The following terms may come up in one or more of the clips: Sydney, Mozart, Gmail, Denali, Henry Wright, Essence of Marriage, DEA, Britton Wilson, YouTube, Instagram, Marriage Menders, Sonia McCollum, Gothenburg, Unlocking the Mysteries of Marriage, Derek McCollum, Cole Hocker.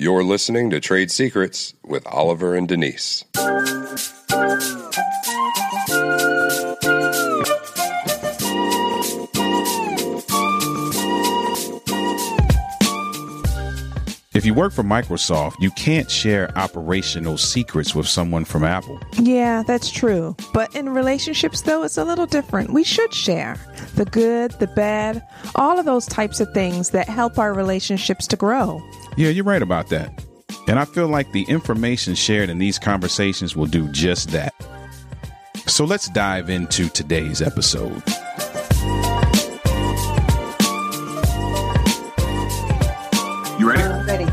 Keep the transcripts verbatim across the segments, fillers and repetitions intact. You're listening to Trade Secrets with Oliver and Denise. If you work for Microsoft, you can't share operational secrets with someone from Apple. Yeah, that's true. But in relationships, though, it's a little different. We should share the good, the bad, all of those types of things that help our relationships to grow. Yeah, you're right about that. And I feel like the information shared in these conversations will do just that. So let's dive into today's episode. You ready? I'm ready.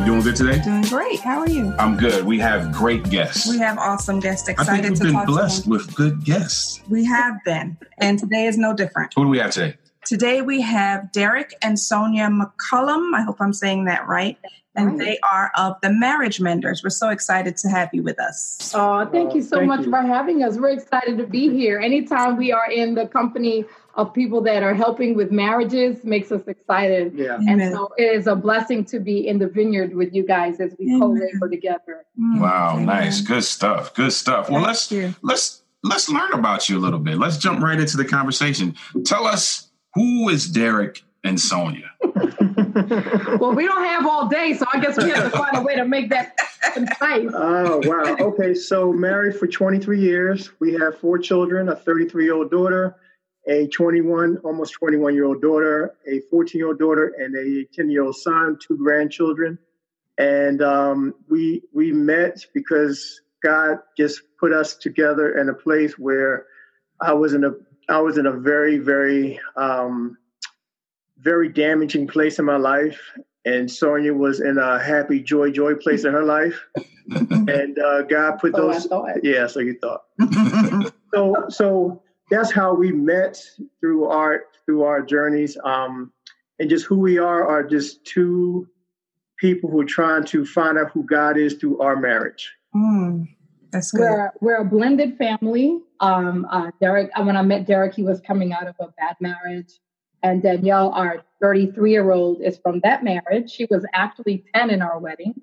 You doing good today? Doing great. How are you? I'm good. We have great guests. We have awesome guests. Excited I think we've to been talk blessed to with good guests. We have been. And today is no different. Who do we have today? Today we have Derek and Sonia McCollum. I hope I'm saying that right. And right. They are of the Marriage Menders. We're so excited to have you with us. Oh, thank you so thank much you. for having us. We're excited to be here. Anytime we are in the company of people that are helping with marriages makes us excited. Yeah. And Amen. So it is a blessing to be in the vineyard with you guys as we Amen. co-labor together. Wow, Amen. nice. Good stuff. Good stuff. Well, Thank let's you. let's let's learn about you a little bit. Let's jump right into the conversation. Tell us, who is Derek and Sonia? Well, we don't have all day, so I guess we have to find a way to make that concise. Oh, wow. Okay, so married for twenty-three years. We have four children, a thirty-three-year-old daughter, a twenty-one, almost twenty-one-year-old daughter, a fourteen-year-old daughter, and a ten-year-old son, two grandchildren. And um, we we met because God just put us together in a place where I was in a I was in a very, very, um, very damaging place in my life. And Sonia was in a happy, joy, joy place in her life. And uh, God put so those... Yeah, so you thought. so so... That's how we met through our through our journeys, um, and just who we are are just two people who are trying to find out who God is through our marriage. Mm, that's good. We're we're a blended family. Um, uh, Derek, when I met Derek, he was coming out of a bad marriage, and Danielle, our thirty-three-year-old, is from that marriage. She was actually ten in our wedding,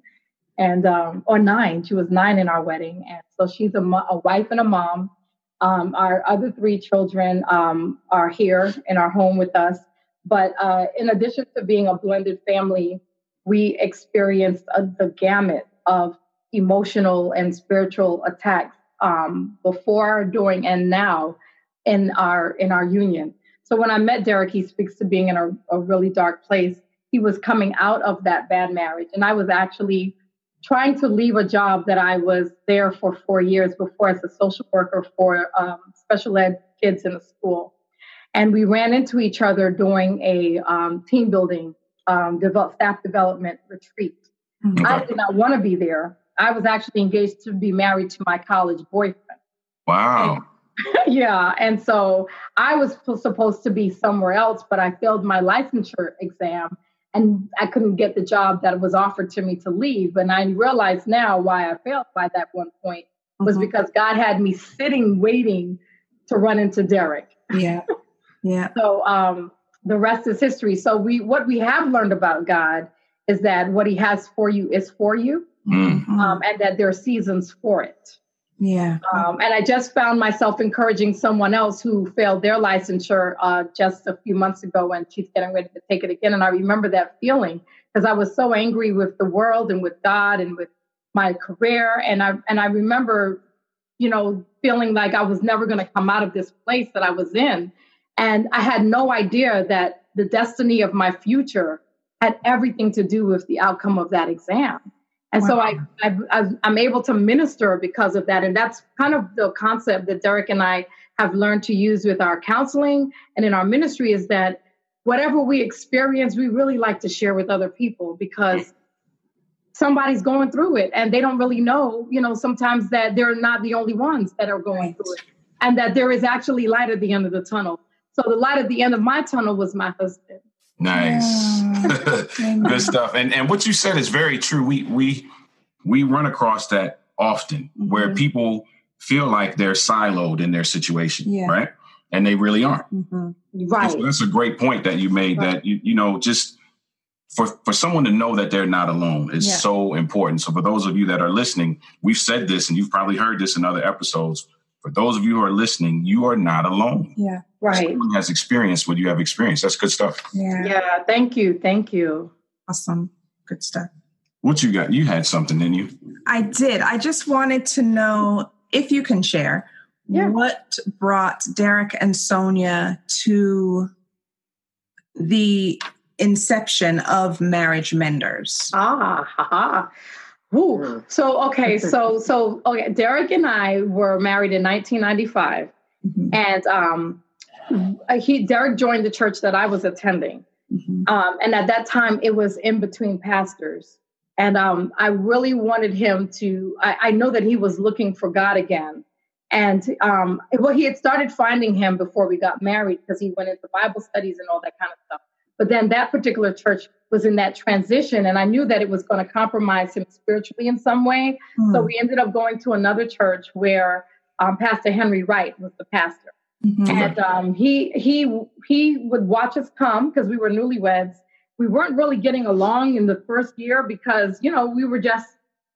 and um, or nine. She was nine in our wedding, and so she's a, mo- a wife and a mom. Um, our other three children um, are here in our home with us. But uh, in addition to being a blended family, we experienced a, the gamut of emotional and spiritual attacks um, before, during, and now in our in our union. So when I met Derek, he speaks to being in a, a really dark place. He was coming out of that bad marriage, and I was actually trying to leave a job that I was there for four years before as a social worker for um, special ed kids in a school. And we ran into each other during a um, team building, um, develop, staff development retreat. Mm-hmm. I did not want to be there. I was actually engaged to be married to my college boyfriend. Wow. And, yeah. And so I was supposed to be somewhere else, but I failed my licensure exam. And I couldn't get the job that was offered to me to leave. And I realized now why I failed by that one point was mm-hmm. because God had me sitting, waiting to run into Derek. Yeah. Yeah. So um, the rest is history. So we, what we have learned about God is that what he has for you is for you mm-hmm. um, and that there are seasons for it. Yeah. Um, and I just found myself encouraging someone else who failed their licensure uh, just a few months ago, and she's getting ready to take it again. And I remember that feeling because I was so angry with the world and with God and with my career. And I and I remember, you know, feeling like I was never going to come out of this place that I was in. And I had no idea that the destiny of my future had everything to do with the outcome of that exam. And wow. so I, I, I, I'm able to minister because of that. And that's kind of the concept that Derek and I have learned to use with our counseling and in our ministry is that whatever we experience, we really like to share with other people because somebody's going through it and they don't really know, you know, sometimes that they're not the only ones that are going right. through it and that there is actually light at the end of the tunnel. So the light at the end of my tunnel was my husband. Nice. Yeah. Good stuff. And and what you said is very true. We we we run across that often mm-hmm. where people feel like they're siloed in their situation, yeah. right? And they really aren't. Mm-hmm. Right. So that's a great point that you made right. that, you, you know, just for, for someone to know that they're not alone is yeah. so important. So for those of you that are listening, we've said this and you've probably heard this in other episodes. For those of you who are listening, you are not alone. Yeah, right. Someone has experienced what you have experienced. That's good stuff. Yeah. Yeah. Thank you. Thank you. Awesome. Good stuff. What you got? You had something, didn't you? I did. I just wanted to know if you can share yeah. what brought Derek and Sonia to the inception of Marriage Menders. Ah, ha, ha. Ooh. So, okay. So, so, okay. Derek and I were married in nineteen ninety-five mm-hmm. and, um, he, Derek joined the church that I was attending. Mm-hmm. Um, and at that time it was in between pastors. And, um, I really wanted him to, I, I know that he was looking for God again. And, um, well, he had started finding him before we got married because he went into Bible studies and all that kind of stuff. But then that particular church was in that transition, and I knew that it was going to compromise him spiritually in some way. Mm. So we ended up going to another church where um, Pastor Henry Wright was the pastor. Mm-hmm. And um, he he he would watch us come because we were newlyweds. We weren't really getting along in the first year because, you know, we were just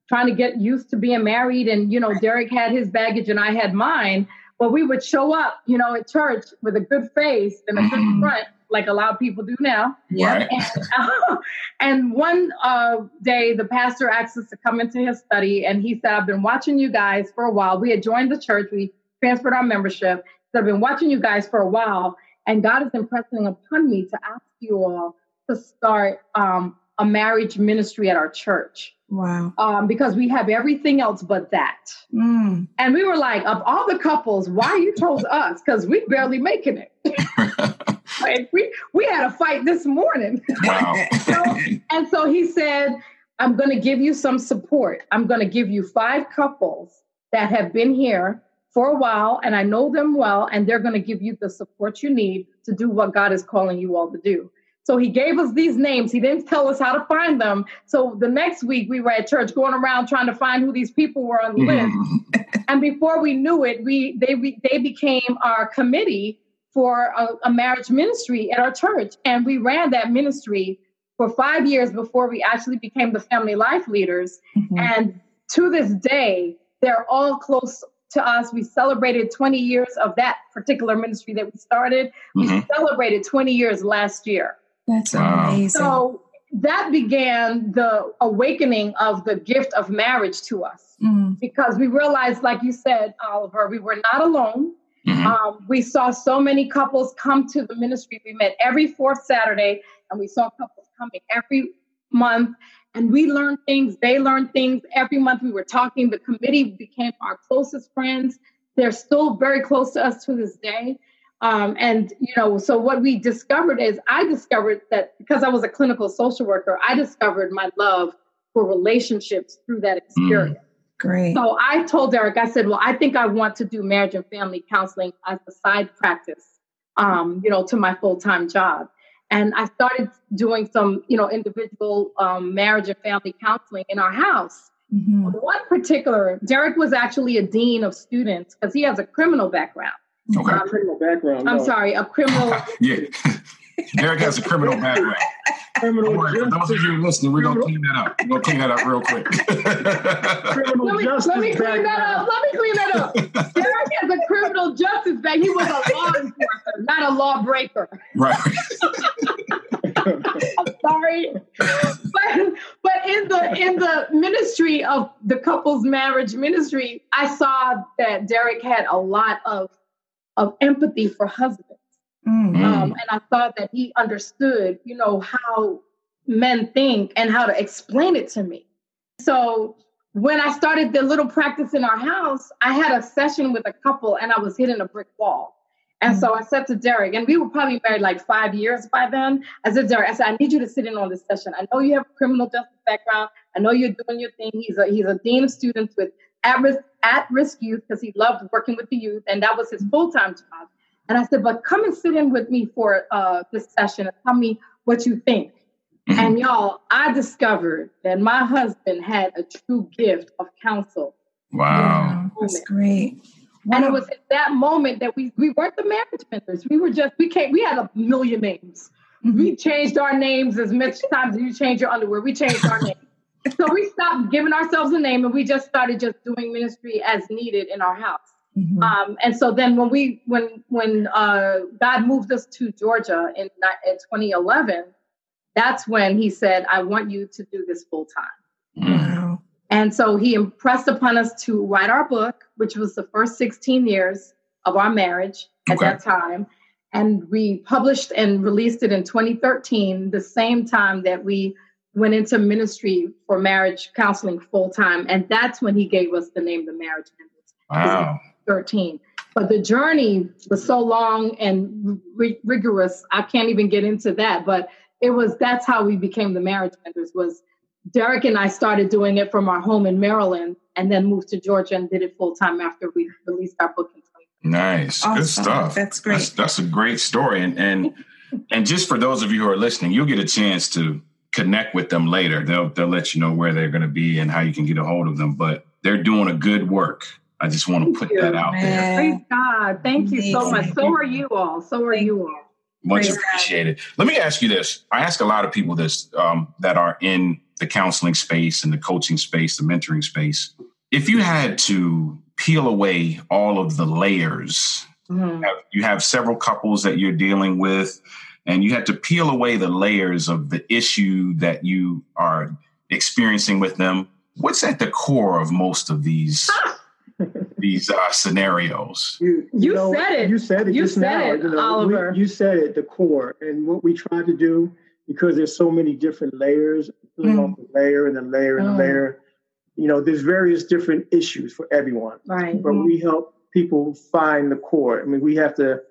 trying to get used to being married. And, you know, Derek had his baggage and I had mine. But we would show up, you know, at church with a good face and a good mm-hmm. front, like a lot of people do now. Yeah. And, uh, and one uh, day the pastor asked us to come into his study and he said, I've been watching you guys for a while. We had joined the church. We transferred our membership. So I've been watching you guys for a while. And God is impressing upon me to ask you all to start um, a marriage ministry at our church. Wow. Um, because we have everything else but that. Mm. And we were like, of all the couples, why you chose us? Because we barely making it. Like we, we had a fight this morning. Wow. so, and so he said, I'm going to give you some support. I'm going to give you five couples that have been here for a while, and I know them well, and they're going to give you the support you need to do what God is calling you all to do. So he gave us these names. He didn't tell us how to find them. So the next week we were at church going around trying to find who these people were on the list. And before we knew it, we they we, they became our committee for a, a marriage ministry at our church. And we ran that ministry for five years before we actually became the Family Life Leaders. Mm-hmm. And to this day, they're all close to us. We celebrated twenty years of that particular ministry that we started. We mm-hmm. celebrated twenty years last year. That's wow. amazing. So that began the awakening of the gift of marriage to us mm-hmm. because we realized, like you said, Oliver, we were not alone. Mm-hmm. Um, we saw so many couples come to the ministry. We met every fourth Saturday, and we saw couples coming every month. And we learned things. They learned things. Every month we were talking. The committee became our closest friends. They're still very close to us to this day. Um, and, you know, so what we discovered is I discovered that because I was a clinical social worker, I discovered my love for relationships through that experience. Mm. Great. So I told Derek, I said, well, I think I want to do marriage and family counseling as a side practice, um, you know, to my full-time job. And I started doing some, you know, individual um, marriage and family counseling in our house. Mm-hmm. One particular, Derek was actually a dean of students because he has a criminal background. Okay. Um, criminal background. I'm no. sorry, a criminal. yeah. Derek has a criminal background. Criminal Don't worry, for those of you listening, we're gonna clean that up. We're gonna clean that up real quick. criminal let me, justice let me clean background. that up. Let me clean that up. Derek has a criminal justice background. He was a law enforcer, not a lawbreaker. Right. I'm sorry, but but in the in the ministry of the couple's marriage ministry, I saw that Derek had a lot of of empathy for husbands. Mm-hmm. Um, and I thought that he understood, you know, how men think and how to explain it to me. So when I started the little practice in our house, I had a session with a couple and I was hitting a brick wall. And mm-hmm. so I said to Derek, and we were probably married like five years by then. I said, Derek, I said, I need you to sit in on this session. I know you have a criminal justice background. I know you're doing your thing. He's a, he's a dean of students with at-risk, at-risk youth because he loved working with the youth. And that was his full-time job. And I said, but come and sit in with me for uh, this session and tell me what you think. Mm-hmm. And y'all, I discovered that my husband had a true gift of counsel. Wow. That That's great. Wow. And it was at that moment that we, we weren't the marriage mentors. We were just, we came, we had a million names. We changed our names as much times as you change your underwear. We changed our names. So we stopped giving ourselves a name, and we just started just doing ministry as needed in our house. Mm-hmm. Um, and so then when we, when, when uh, God moved us to Georgia in, in twenty eleven, that's when he said, I want you to do this full time. Wow. And so he impressed upon us to write our book, which was the first sixteen years of our marriage at okay. that time. And we published and released it in twenty thirteen, the same time that we went into ministry for marriage counseling full time. And that's when he gave us the name, the Marriage Menders. Wow. thirteen. But the journey was so long and r- rigorous. I can't even get into that, but it was, that's how we became the Marriage Menders. Was Derek and I started doing it from our home in Maryland and then moved to Georgia and did it full time after we released our book. Nice. Awesome. Good stuff. That's great. That's, that's a great story. And, and, and just for those of you who are listening, you'll get a chance to connect with them later. They'll, they'll let you know where they're going to be and how you can get a hold of them, but they're doing a good work. I just want to put that out there. Praise God. Thank you so much. So are you all. So are you all. Much appreciated. Let me ask you this. I ask a lot of people this, um, that are in the counseling space and the coaching space, the mentoring space. If you had to peel away all of the layers, mm-hmm. you have several couples that you're dealing with, and you have to peel away the layers of the issue that you are experiencing with them. What's at the core of most of these these uh, scenarios? You, you, you know, said it. You said it. You just said now. it, you know, Oliver. We, you said it. The core, and what we try to do, because there's so many different layers, mm. a layer and a layer and mm. a layer. You know, there's various different issues for everyone. Right. But mm-hmm. we help people find the core. I mean, we have to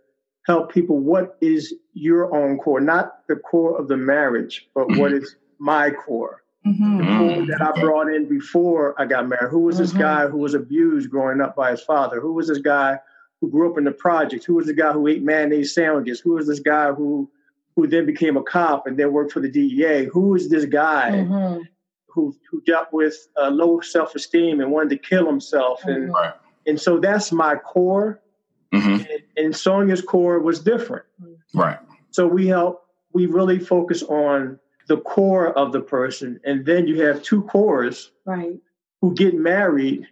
help people. What is your own core? Not the core of the marriage, but mm-hmm. what is my core? Mm-hmm. The core that I brought in before I got married. Who was mm-hmm. this guy who was abused growing up by his father? Who was this guy who grew up in the projects? Who was the guy who ate mayonnaise sandwiches? Who was this guy who who then became a cop and then worked for the D E A? Who is this guy mm-hmm. who who dealt with uh, low self-esteem and wanted to kill himself? And right. and so that's my core. Mm-hmm. And, and Sonia's core was different. Right. So we help, we really focus on the core of the person. And then you have two cores right. who get married,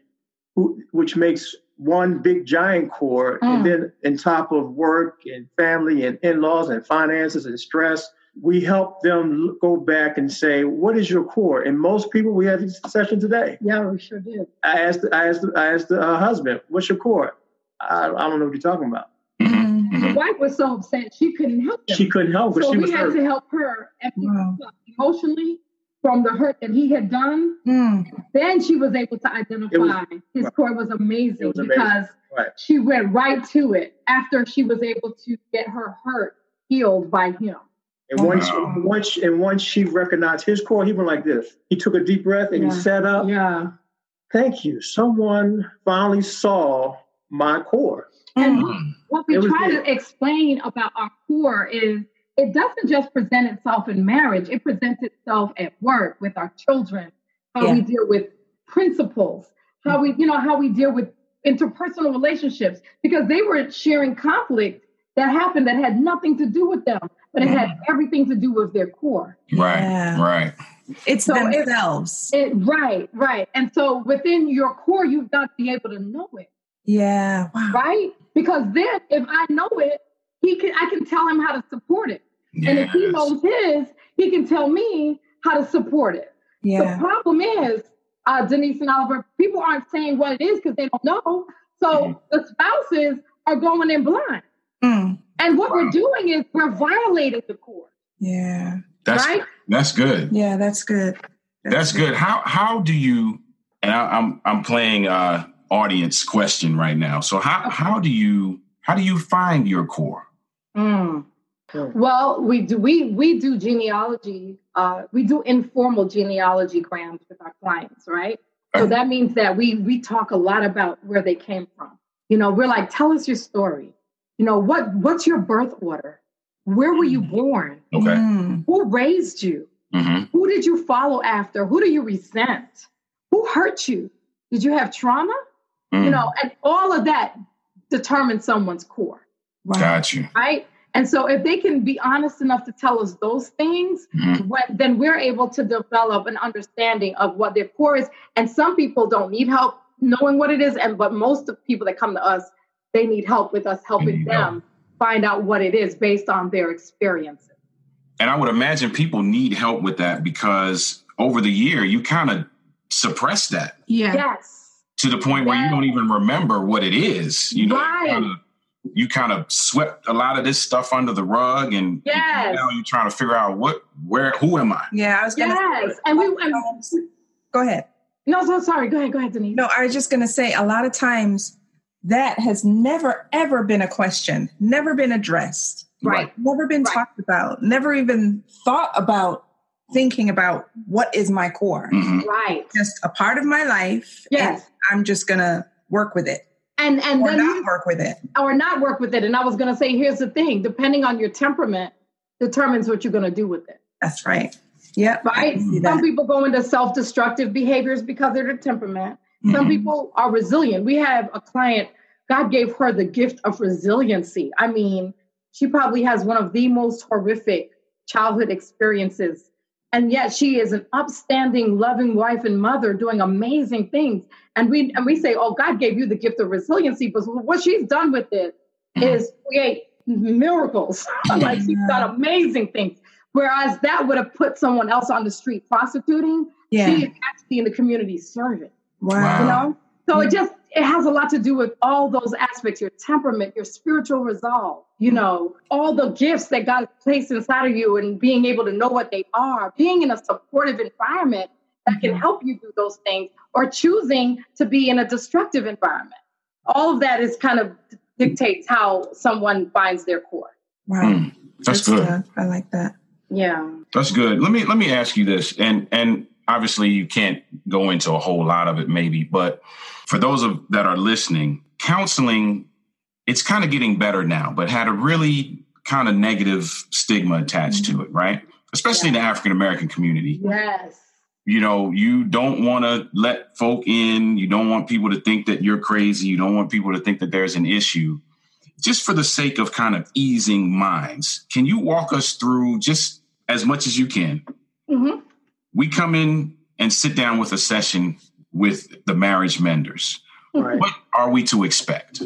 who, which makes one big giant core. Mm. And then on top of work and family and in-laws and finances and stress, we help them go back and say, what is your core? And most people, we had this session today. Yeah, we sure did. I asked I asked, I asked the uh, husband, what's your core? I, I don't know what you're talking about. Mm-hmm. The wife was so upset, she couldn't help him. She couldn't help, but so she was hurt. So we had to help her and wow. emotionally from the hurt that he had done. Mm. And then she was able to identify was, his right. core was amazing, was amazing. because right. she went right to it after she was able to get her hurt healed by him. And once, wow. once, and once she recognized his core, he went like this. He took a deep breath and yeah. he sat up. Yeah. Thank you. Someone finally saw my core. And mm. what we it try to explain about our core is it doesn't just present itself in marriage. It presents itself at work with our children, how yeah. we deal with principles, how we, you know, how we deal with interpersonal relationships, because they were sharing conflict that happened that had nothing to do with them, but it had everything to do with their core. Right, yeah. right. It's so themselves. It, it, right, right. And so within your core, you've got to be able to know it. Yeah. Wow. Right? Because then if I know it, he can. I can tell him how to support it. Yes. And if he knows his, he can tell me how to support it. Yeah. The problem is, uh, Denise and Oliver, people aren't saying what it is because they don't know. So mm-hmm. the spouses are going in blind. Mm. And what wow. we're doing is we're violating the core. Yeah. That's, right? That's good. Yeah, that's good. That's, that's good. good. How how do you, and I, I'm I'm playing uh audience question right now. So how, okay. how do you how do you find your core? Mm. Well, we do we we do genealogy, uh, we do informal genealogy grams with our clients, right? Okay. So that means that we we talk a lot about where they came from. You know, we're like, tell us your story. You know, what? what's your birth order? Where were you born? Okay. Mm. Who raised you? Mm-hmm. Who did you follow after? Who do you resent? Who hurt you? Did you have trauma? Mm. You know, and all of that determines someone's core. Right? Got you. Right? And so if they can be honest enough to tell us those things, mm-hmm. when, then we're able to develop an understanding of what their core is. And some people don't need help knowing what it is. And but most of the people that come to us, they need help with us helping them help. find out what it is based on their experiences. And I would imagine people need help with that because over the year, you kind of suppress that. Yeah. Yes. To the point yes. where you don't even remember what it is. You know, right. kind of, you kind of swept a lot of this stuff under the rug, and yes. now you're trying to figure out what, where, who am I? Yeah, I was going to yes. say. And we, and go ahead. No, so sorry. Go ahead. Go ahead, Denise. No, I was just going to say a lot of times that has never, ever been a question, never been addressed, right? Never been right. talked about, never even thought about thinking about what is my core, mm-hmm. right? Just a part of my life. Yes. And I'm just going to work with it. And and or then not you, work with it. Or not work with it. And I was going to say, here's the thing. Depending on your temperament determines what you're going to do with it. That's right. Yeah. Right? Some people go into self-destructive behaviors because of their temperament. Mm-hmm. Some people are resilient. We have a client, God gave her the gift of resiliency. I mean, she probably has one of the most horrific childhood experiences. And yet she is an upstanding, loving wife and mother doing amazing things. And we and we say, oh, God gave you the gift of resiliency. But what she's done with it mm-hmm. is create miracles. Like she's done amazing things. Whereas that would have put someone else on the street prostituting. Yeah. She is actually in the community serving. Wow. You know? So yeah. it just, it has a lot to do with all those aspects, your temperament, your spiritual resolve, you know, all the gifts that God placed inside of you and being able to know what they are, being in a supportive environment that can help you do those things, or choosing to be in a destructive environment. All of that is kind of dictates how someone finds their core. Wow. Mm, that's, that's good. Stuff. I like that. Yeah. That's good. Let me, let me ask you this. And, and, obviously, you can't go into a whole lot of it, maybe. But for those of that are listening, counseling, it's kind of getting better now, but had a really kind of negative stigma attached mm-hmm. to it. Right. Especially yeah. in the African-American community. Yes. You know, you don't want to let folk in. You don't want people to think that you're crazy. You don't want people to think that there's an issue. Just for the sake of kind of easing minds, can you walk us through just as much as you can? Mm-hmm. We come in and sit down with a session with the Marriage Menders. Right. What are we to expect?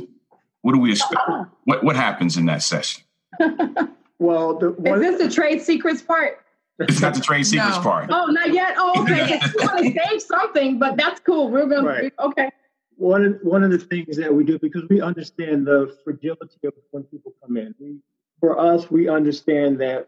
What do we expect? Uh-huh. What what happens in that session? Well, the, one, is this the trade secrets part? It's not the trade secrets no. part. Oh, not yet. Oh, okay. You want to save something, but that's cool. We're going right. to okay. One of, one of the things that we do, because we understand the fragility of when people come in. We, for us, we understand that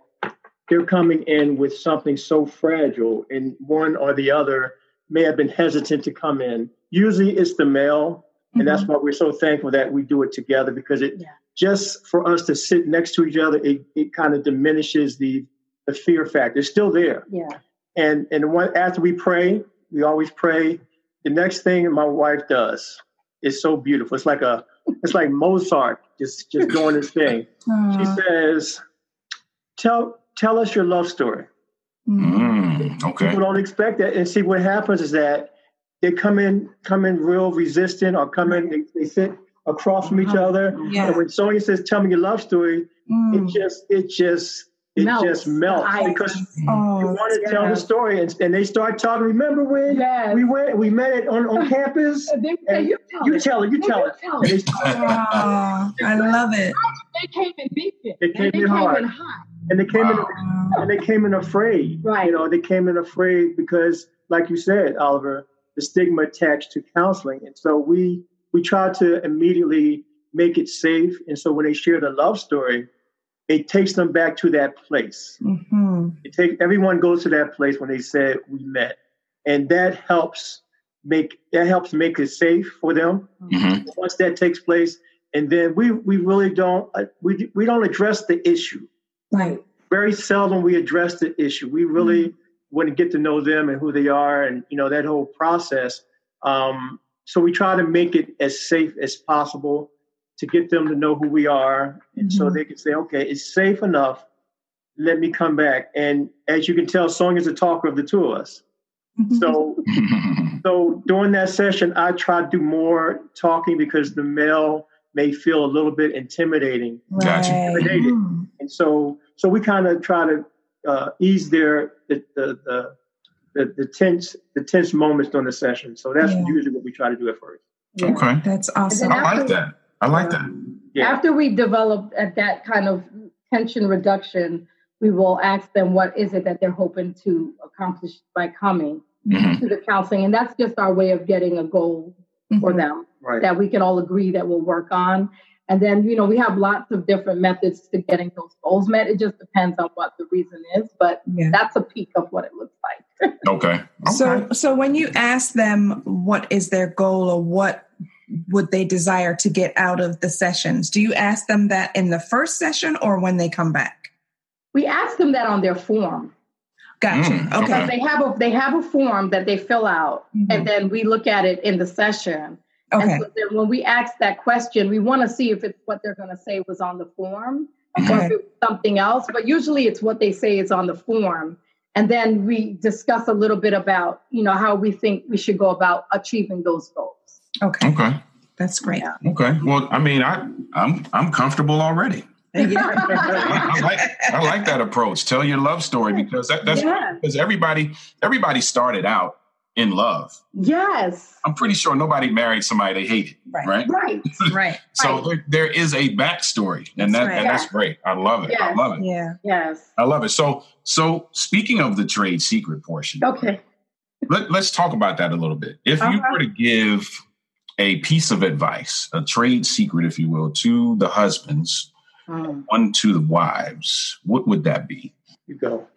they're coming in with something so fragile, and one or the other may have been hesitant to come in. Usually it's the male, and mm-hmm. that's why we're so thankful that we do it together, because it yeah. just for us to sit next to each other, it, it kind of diminishes the, the fear factor. It's still there. Yeah. And and one, after we pray, we always pray. The next thing my wife does is so beautiful. It's like a it's like Mozart just, just doing his thing. Aww. She says, tell... Tell us your love story. Mm, okay. People don't expect that. And see, what happens is that they come in, come in real resistant, or come in, they, they sit across from each other. Yeah. And when Sonia says, tell me your love story, mm. it just, it just, it melts. just melts. I, because oh, you want to yeah. tell the story. And, and they start talking, remember when yes. we went, we met it on, on campus? And they say, you tell you it. Tell it, you tell it. Tell it. Wow, I love it. They came in beefing. They came, they in, came hard. in hot. And they came wow. in, and they came in afraid, right? You know, they came in afraid because, like you said, Oliver, the stigma attached to counseling, and so we we try to immediately make it safe. And so when they share the love story, it takes them back to that place. Mm-hmm. It takes everyone goes to that place when they said we met, and that helps make that helps make it safe for them. Mm-hmm. Once that takes place, and then we we really don't we we don't address the issue. Right. Very seldom we address the issue. We really mm-hmm. want to get to know them and who they are, and you know that whole process. Um, so we try to make it as safe as possible to get them to know who we are, and mm-hmm. so they can say, "Okay, it's safe enough. Let me come back." And as you can tell, Sonia's a talker of the two of us. So, so during that session, I try to do more talking because the male may feel a little bit intimidating. Right. Gotcha. Intimidated. Mm. And so, so we kind of try to uh, ease their, the, the, the, the, the tense, the tense moments during the session. So that's yeah. usually what we try to do at first. Yeah. Okay. That's awesome. I like that. I like that. Um, yeah. After we develop at that kind of tension reduction, we will ask them, what is it that they're hoping to accomplish by coming mm-hmm. to the counseling? And that's just our way of getting a goal mm-hmm. for them right. that we can all agree that we'll work on. And then, you know, we have lots of different methods to getting those goals met. It just depends on what the reason is, but yeah. that's a peek of what it looks like. okay. okay. So, so when you ask them what is their goal or what would they desire to get out of the sessions, do you ask them that in the first session or when they come back? We ask them that on their form. Gotcha. Mm, okay. Because they have a, they have a form that they fill out mm-hmm. and then we look at it in the session. Okay. And so then when we ask that question, we want to see if it's what they're going to say was on the form okay. or if it was something else. But usually it's what they say is on the form. And then we discuss a little bit about, you know, how we think we should go about achieving those goals. Okay. Okay. That's great. Yeah. Okay. Well, I mean, I, I'm, I'm comfortable already. Yeah. I, I, like, I like that approach. Tell your love story because that, that's because yeah. everybody, everybody started out in love. Yes. I'm pretty sure nobody married somebody they hated. Right. Right. Right. right. So there, there is a backstory and that's, that, right. and yeah. that's great. I love it. Yes. I love it. Yeah. Yes. I love it. So, so speaking of the trade secret portion, okay, let, let's talk about that a little bit. If uh-huh. you were to give a piece of advice, a trade secret, if you will, to the husbands, Mm. one to the wives, what would that be? You go.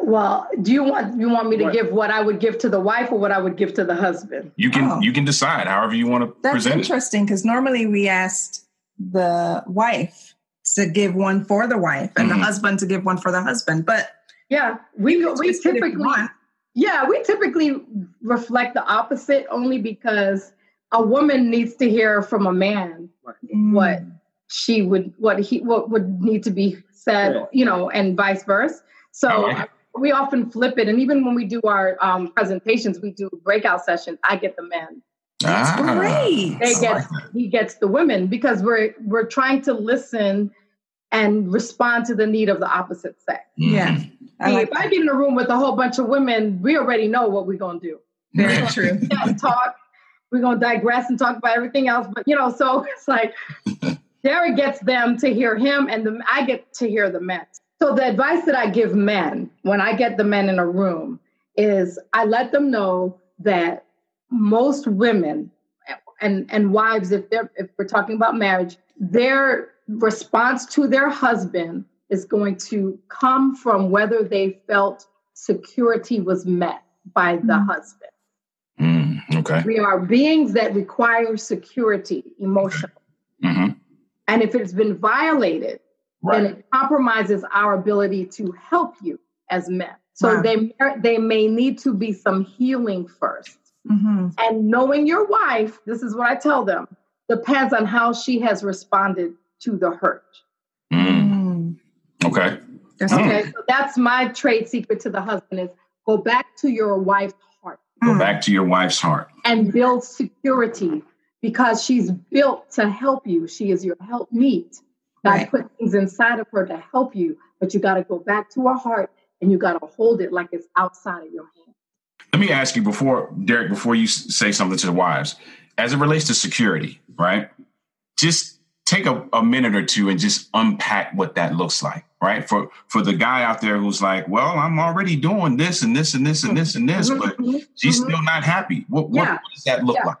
Well, do you want you want me to what? give what I would give to the wife or what I would give to the husband? You can oh. you can decide however you want to That's present it. That's interesting because normally we asked the wife to give one for the wife and mm-hmm. the husband to give one for the husband. But yeah, we we typically yeah we typically reflect the opposite only because a woman needs to hear from a man mm. what. she would, what he, what would need to be said, yeah. you know, and vice versa. So oh, yeah. we often flip it. And even when we do our um, presentations, we do breakout sessions. I get the men. That's ah, great. They get, like he gets the women because we're, we're trying to listen and respond to the need of the opposite sex. Mm-hmm. Yeah. I like if that. I get in a room with a whole bunch of women, we already know what we're going to do. Very yeah. true. Talk. We're going to digress and talk about everything else. But, you know, so it's like, Derek gets them to hear him and the, I get to hear the men. So the advice that I give men when I get the men in a room is I let them know that most women and, and wives, if they're if we're talking about marriage, their response to their husband is going to come from whether they felt security was met by the mm. husband. Mm, okay. We are beings that require security emotionally. Mm-hmm. And if it's been violated, right. then it compromises our ability to help you as men. So wow. they, they may need to be some healing first. Mm-hmm. And knowing your wife, this is what I tell them, depends on how she has responded to the hurt. Mm. Okay. That's okay. Mm. So that's my trade secret to the husband is go back to your wife's heart. Go mm. back to your wife's heart. And build security. Because she's built to help you. She is your helpmeet. God right. put things inside of her to help you, but you got to go back to her heart and you got to hold it like it's outside of your hand. Let me ask you before, Derek, before you say something to the wives, as it relates to security, right? Just take a, a minute or two and just unpack what that looks like, right? For for the guy out there who's like, well, I'm already doing this and this and this and this and this, but she's mm-hmm. still not happy. What, yeah. what, what does that look yeah. like?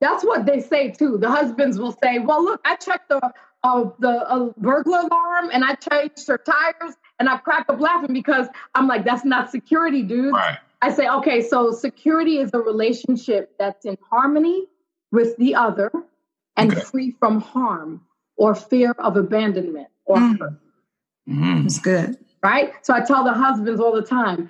That's what they say, too. The husbands will say, well, look, I checked the uh, the uh, burglar alarm and I changed her tires and I cracked up laughing because I'm like, that's not security, dude. Right. I say, OK, so security is a relationship that's in harmony with the other and okay. free from harm or fear of abandonment or mm. hurt. Mm. That's good. Right. So I tell the husbands all the time,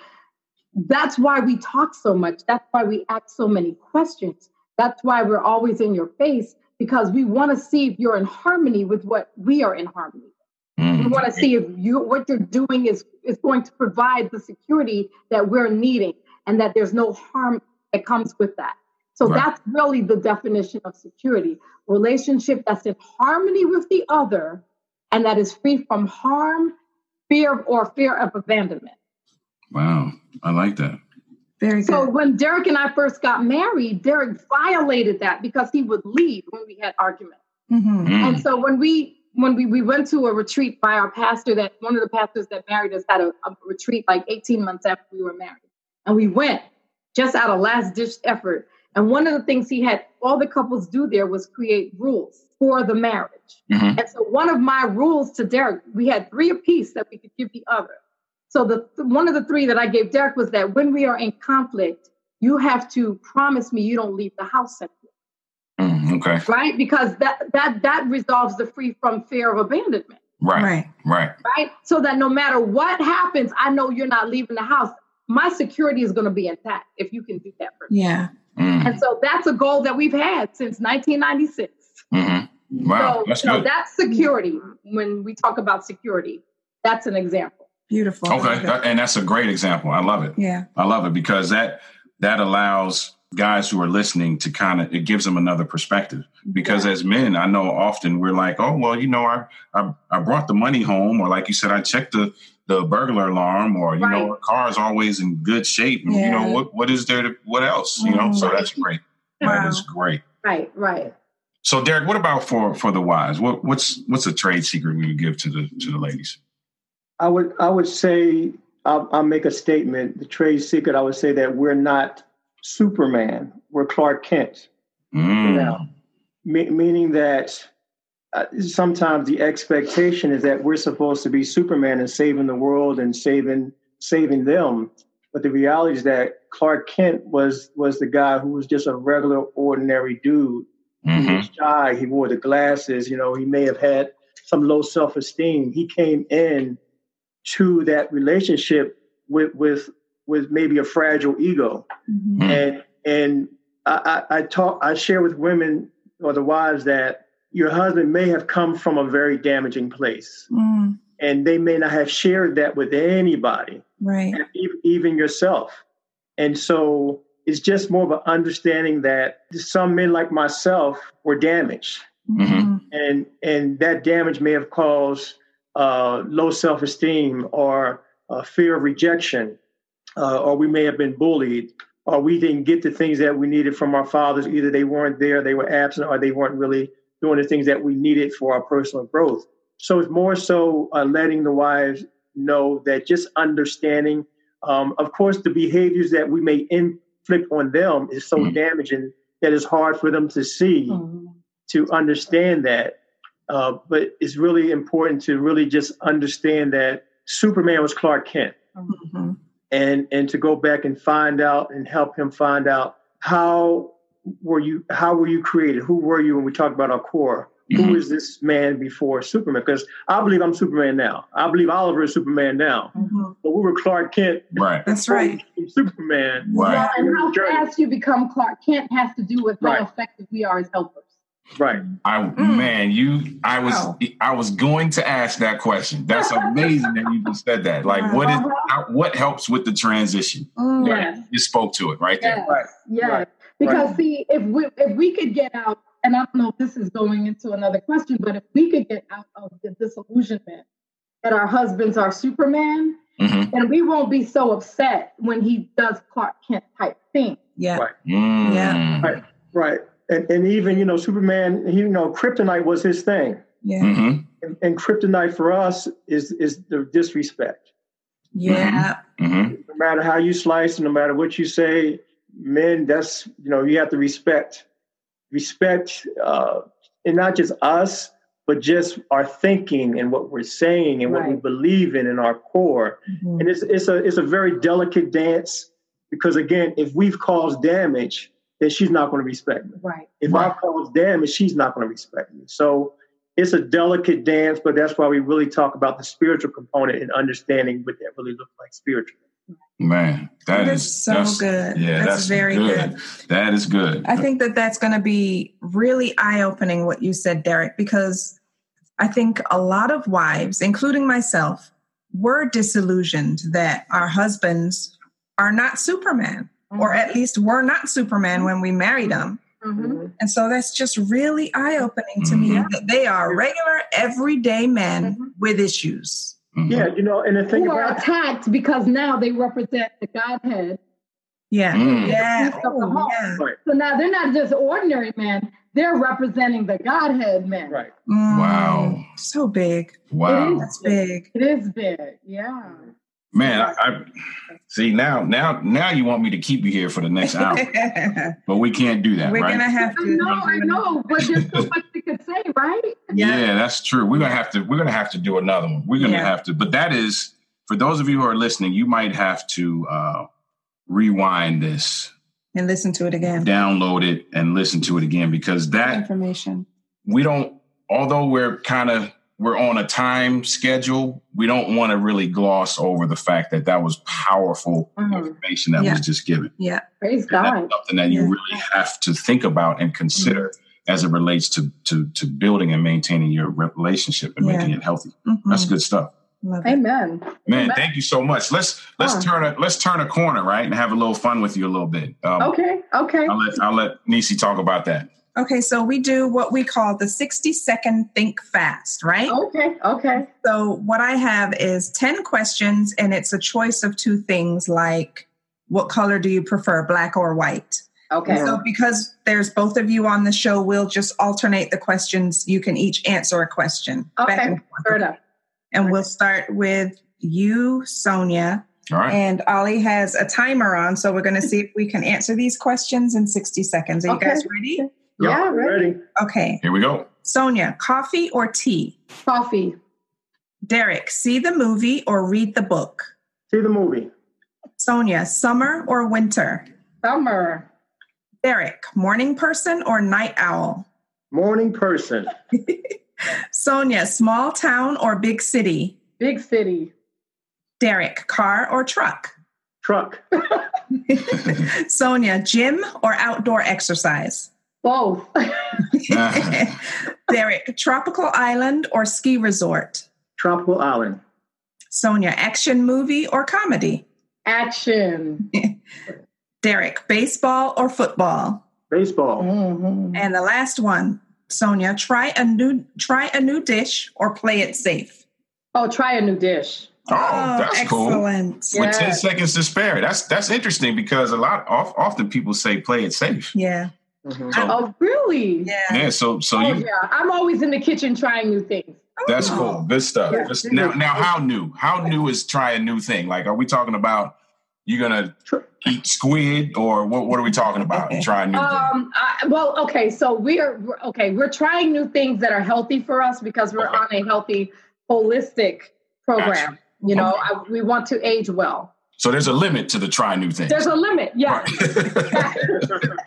that's why we talk so much. That's why we ask so many questions. That's why we're always in your face, because we want to see if you're in harmony with what we are in harmony with. Mm-hmm. We want to see if you what you're doing is, is going to provide the security that we're needing and that there's no harm that comes with that. So right. That's really the definition of security. Relationship that's in harmony with the other and that is free from harm, fear, or fear of abandonment. Wow. I like that. Very good. So when Derek and I first got married, Derek violated that because he would leave when we had arguments. Mm-hmm. Mm. And so when we when we, we went to a retreat by our pastor, that one of the pastors that married us had a, a retreat like eighteen months after we were married. And we went just out of last ditch effort. And one of the things he had all the couples do there was create rules for the marriage. Mm-hmm. And so one of my rules to Derek, we had three apiece that we could give the other. So the one of the three that I gave Derek was that when we are in conflict, you have to promise me you don't leave the house anymore. Mm, okay. Right? Because that that that resolves the free from fear of abandonment. Right. Right. Right. Right. So that no matter what happens, I know you're not leaving the house. My security is going to be intact if you can do that for me. Yeah. Mm. And so that's a goal that we've had since nineteen ninety-six. Mm-hmm. Wow. So, that's so good. That's security. When we talk about security, that's an example. Beautiful. Okay. That, and that's a great example. I love it. Yeah. I love it because that that allows guys who are listening to kind of, it gives them another perspective because yeah. as men, I know often we're like, oh, well, you know, I, I, I brought the money home or like you said, I checked the, the burglar alarm or, you right. know, our car is always in good shape. And, yeah. you know, what what is there? To, what else? You know, mm. so that's great. Wow. That is great. Right. Right. So, Derek, what about for for the wives? What what's what's a trade secret we would give to the to the ladies? I would I would say I'll, I'll make a statement. The trade secret. I would say that we're not Superman. We're Clark Kent. Mm. You know, Me- meaning that uh, sometimes the expectation is that we're supposed to be Superman and saving the world and saving saving them. But the reality is that Clark Kent was was the guy who was just a regular, ordinary dude. Mm-hmm. He was shy. He wore the glasses. You know, he may have had some low self-esteem. He came in to that relationship with with with maybe a fragile ego, mm-hmm. and and I, I talk I share with women or the wives that your husband may have come from a very damaging place, mm. and they may not have shared that with anybody, right? Even yourself, and so it's just more of an understanding that some men like myself were damaged, mm-hmm. and and that damage may have caused Uh, low self-esteem or uh, fear of rejection, uh, or we may have been bullied, or we didn't get the things that we needed from our fathers. Either they weren't there, they were absent, or they weren't really doing the things that we needed for our personal growth. So it's more so uh, letting the wives know that just understanding, um, of course, the behaviors that we may inflict on them is so mm-hmm. damaging that it's hard for them to see, mm-hmm. to understand that. Uh, but it's really important to really just understand that Superman was Clark Kent, mm-hmm. and and to go back and find out and help him find out how were you how were you created? Who were you when we talk about our core? Mm-hmm. Who is this man before Superman? Because I believe I'm Superman now. I believe Oliver is Superman now. Mm-hmm. But we were Clark Kent. Right. That's right. Superman. Right. Well, and how fast you become Clark Kent has to do with right. how effective we are as helpers. Right. I mm. man, you I was wow. I was going to ask that question. That's amazing that you just said that. Like, what is how, what helps with the transition? Mm. Right. Yes. You spoke to it right yes. there. Right. Yes. Right. Because right. see, if we if we could get out, and I don't know if this is going into another question, but if we could get out of the disillusionment that our husbands are Superman, mm-hmm. then we won't be so upset when he does Clark Kent type thing. Yeah. Right. Mm. Yeah. Right. Right. And, and even, you know, Superman, you know, kryptonite was his thing. Yeah. Mm-hmm. And, and kryptonite for us is is the disrespect. Yeah. Mm-hmm. No matter how you slice, no matter what you say, men, that's, you know, you have to respect. Respect, uh, and not just us, but just our thinking and what we're saying and right. what we believe in in our core. Mm-hmm. And it's it's a it's a very delicate dance because, again, if we've caused damage, then she's not going to respect me. Right. If right. I cause damage, she's not going to respect me. So it's a delicate dance, but that's why we really talk about the spiritual component and understanding what that really looks like spiritually. Man, that that's is so that's, good. Yeah, that's, that's very good. good. That is good. I think that that's going to be really eye-opening what you said, Derek, because I think a lot of wives, including myself, were disillusioned that our husbands are not Superman. mm-hmm. or at least were not Superman when we married them. Mm-hmm. And so that's just really eye-opening to me mm-hmm. that they are regular, everyday men mm-hmm. with issues. Mm-hmm. Yeah, you know, and the thing who about are attacked because now they represent the Godhead. Yeah. Mm. Yeah. Oh, yeah. So now they're not just ordinary men. They're representing the Godhead men. Right. Mm. Wow. So big. Wow. It is That's big. big. It is big. Yeah. Man, I, I see now, now, now you want me to keep you here for the next hour, but we can't do that. We're right? gonna have to. I know, I know, but there's so much we could say, right? Yeah. yeah, that's true. We're gonna have to. We're gonna have to do another one. We're gonna yeah. have to. But that is for those of you who are listening. You might have to uh, rewind this and listen to it again. Download it and listen to it again because that information we don't. Although we're kind of. We're on a time schedule. We don't want to really gloss over the fact that that was powerful mm-hmm. information that yeah. was just given. Yeah, praise and God. That's something that yeah. you really have to think about and consider mm-hmm. as it relates to, to to building and maintaining your relationship and yeah. making it healthy. Mm-hmm. That's good stuff. Love Amen. It. Man, Amen. Thank you so much. Let's let's oh. turn a let's turn a corner, right, and have a little fun with you a little bit. Um, okay. Okay. I'll let I'll let Nisi talk about that. Okay, so we do what we call the sixty-second think fast, right? Okay, okay. So what I have is ten questions, and it's a choice of two things, like what color do you prefer, black or white? Okay. And so because there's both of you on the show, we'll just alternate the questions. You can each answer a question. Okay, fair enough. And okay. we'll start with you, Sonia. All right. And Ollie has a timer on, so we're going to see if we can answer these questions in sixty seconds. Are okay. you guys ready? Yep. Yeah, ready. ready. Okay. Here we go. Sonia, coffee or tea? Coffee. Derek, see the movie or read the book? See the movie. Sonia, summer or winter? Summer. Derek, morning person or night owl? Morning person. Sonia, small town or big city? Big city. Derek, car or truck? Truck. Sonia, gym or outdoor exercise? Both. Derek, tropical island or ski resort? Tropical island. Sonia, action movie or comedy? Action. Derek, baseball or football? Baseball. Mm-hmm. And the last one, Sonia, try a new try a new dish or play it safe? Oh, try a new dish. Oh, that's excellent. Cool. Yes. With ten seconds to spare. That's that's interesting because a lot of, often people say play it safe. Yeah. Mm-hmm. So, oh, really? Yeah. yeah so, so oh, you. Yeah. I'm always in the kitchen trying new things. That's cool. Good stuff. Yeah. Just, now, now, how new? How new is try a new thing? Like, are we talking about you're gonna eat squid, or what? What are we talking about? Try a new. Um. Thing? I, well, okay. So we are we're, okay. We're trying new things that are healthy for us because we're okay. on a healthy, holistic program. Gotcha. You know, okay. I, we want to age well. So there's a limit to the try new things. There's a limit, yeah. Right.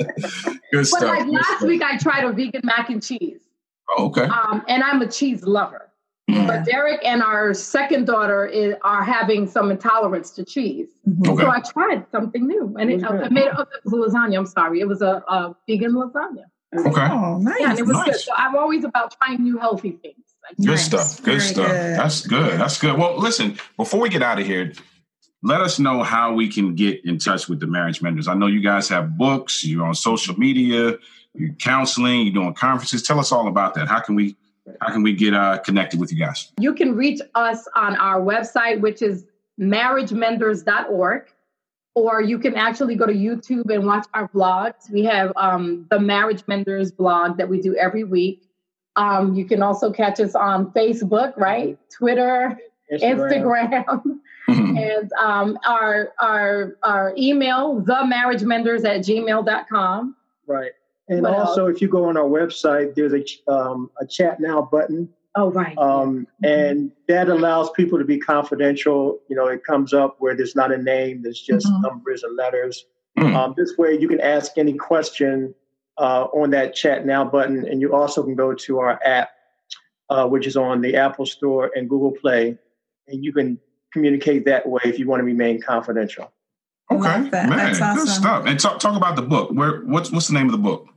Good but stuff, like good last stuff. Week, I tried a vegan mac and cheese. Oh, okay. Um, and I'm a cheese lover. Mm. But Derek and our second daughter is, are having some intolerance to cheese. Mm-hmm. Okay. So I tried something new. And it, I made oh, it was lasagna, I'm sorry. It was a, a vegan lasagna. Okay. Oh, nice. Yeah, and it was nice. Good. So I'm always about trying new healthy things. Like, good nice. Stuff, good Very stuff. Good. That's good, that's good. Well, listen, before we get out of here, let us know how we can get in touch with the Marriage Menders. I know you guys have books, you're on social media, you're counseling, you're doing conferences. Tell us all about that. How can we how can we get uh, connected with you guys? You can reach us on our website, which is marriage menders dot org, or you can actually go to YouTube and watch our vlogs. We have um, the Marriage Menders blog that we do every week. Um, you can also catch us on Facebook, right? Twitter, Instagram. Instagram. Mm-hmm. And um, our our our email, the marriage menders at gmail dot com. Right. And what also, else? If you go on our website, there's a, ch- um, a chat now button. Oh, right. Um, mm-hmm. And that allows people to be confidential. You know, it comes up where there's not a name. There's just mm-hmm. numbers and letters. Mm-hmm. Um, this way, you can ask any question uh, on that chat now button. And you also can go to our app, uh, which is on the Apple Store and Google Play. And you can communicate that way if you want to remain confidential. Okay, that. Man, that's awesome. Good stuff. And talk talk about the book. Where what's what's the name of the book?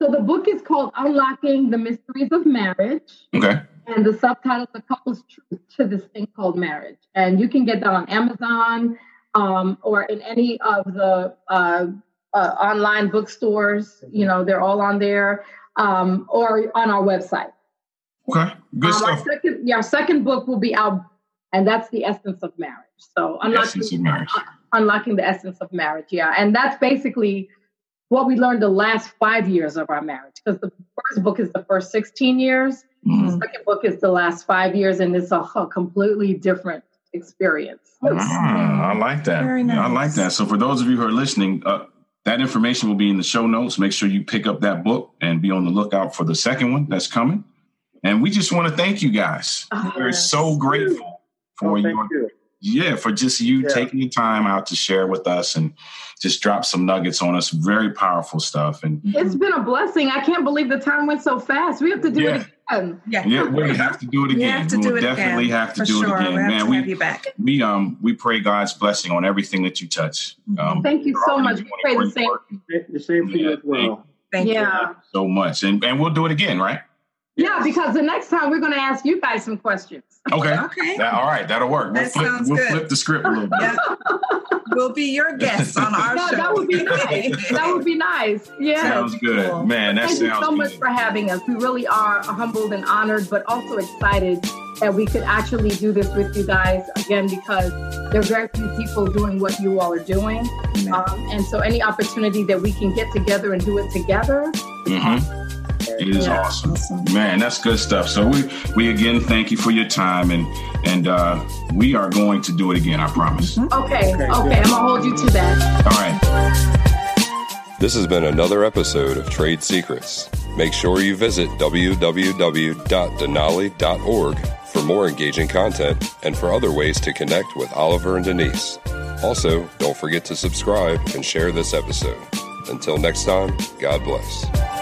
So the book is called Unlocking the Mysteries of Marriage. Okay. And the subtitle is A Couple's Truth to this Thing Called Marriage. And you can get that on Amazon, um, or in any of the uh, uh, online bookstores. You know, they're all on there, um, or on our website. Okay, good um, stuff. Our second, yeah, our second book will be out, and that's The Essence of Marriage. So unlocking, essence of marriage. Uh, unlocking the essence of marriage. Yeah, and that's basically what we learned the last five years of our marriage, because the first book is the first sixteen years. Mm-hmm. The second book is the last five years, and it's a, a completely different experience. Ah, mm-hmm. I like that. Very nice. I like that. So for those of you who are listening, uh, that information will be in the show notes. Make sure you pick up that book and be on the lookout for the second one that's coming. And we just want to thank you guys. Oh, We're so grateful for oh, your, you. Yeah, for just you yeah. taking the time out to share with us and just drop some nuggets on us. Very powerful stuff. And it's been a blessing. I can't believe the time went so fast. We have to do yeah. it again. Yeah. yeah, we have to do it again. We we'll definitely again. have to for do sure. it again. We'll Man, we have you back. We um we pray God's blessing on everything that you touch. Um, Thank you so much. We pray the same. The same for you as well. Thank you yeah. so much. And and we'll do it again, right? Yeah, because the next time we're going to ask you guys some questions. Okay. Okay. That, all right. That'll work. We'll, that flip, sounds we'll good. flip the script a little bit. Yeah. We'll be your guests on our no, show. That would be nice. That would be nice. Yeah. Sounds good. Cool. Man, that Thank sounds you so good. much for having us. We really are humbled and honored, but also excited that we could actually do this with you guys again, because there are very few people doing what you all are doing. Mm-hmm. Um, and so any opportunity that we can get together and do it together. Mm-hmm. It is yeah. awesome. awesome. Man, that's good stuff. So we we again thank you for your time, and and uh, we are going to do it again, I promise. Okay, okay, okay. I'm going to hold you to that. All right. This has been another episode of Trade Secrets. Make sure you visit w w w dot denali dot org for more engaging content and for other ways to connect with Oliver and Denise. Also, don't forget to subscribe and share this episode. Until next time, God bless.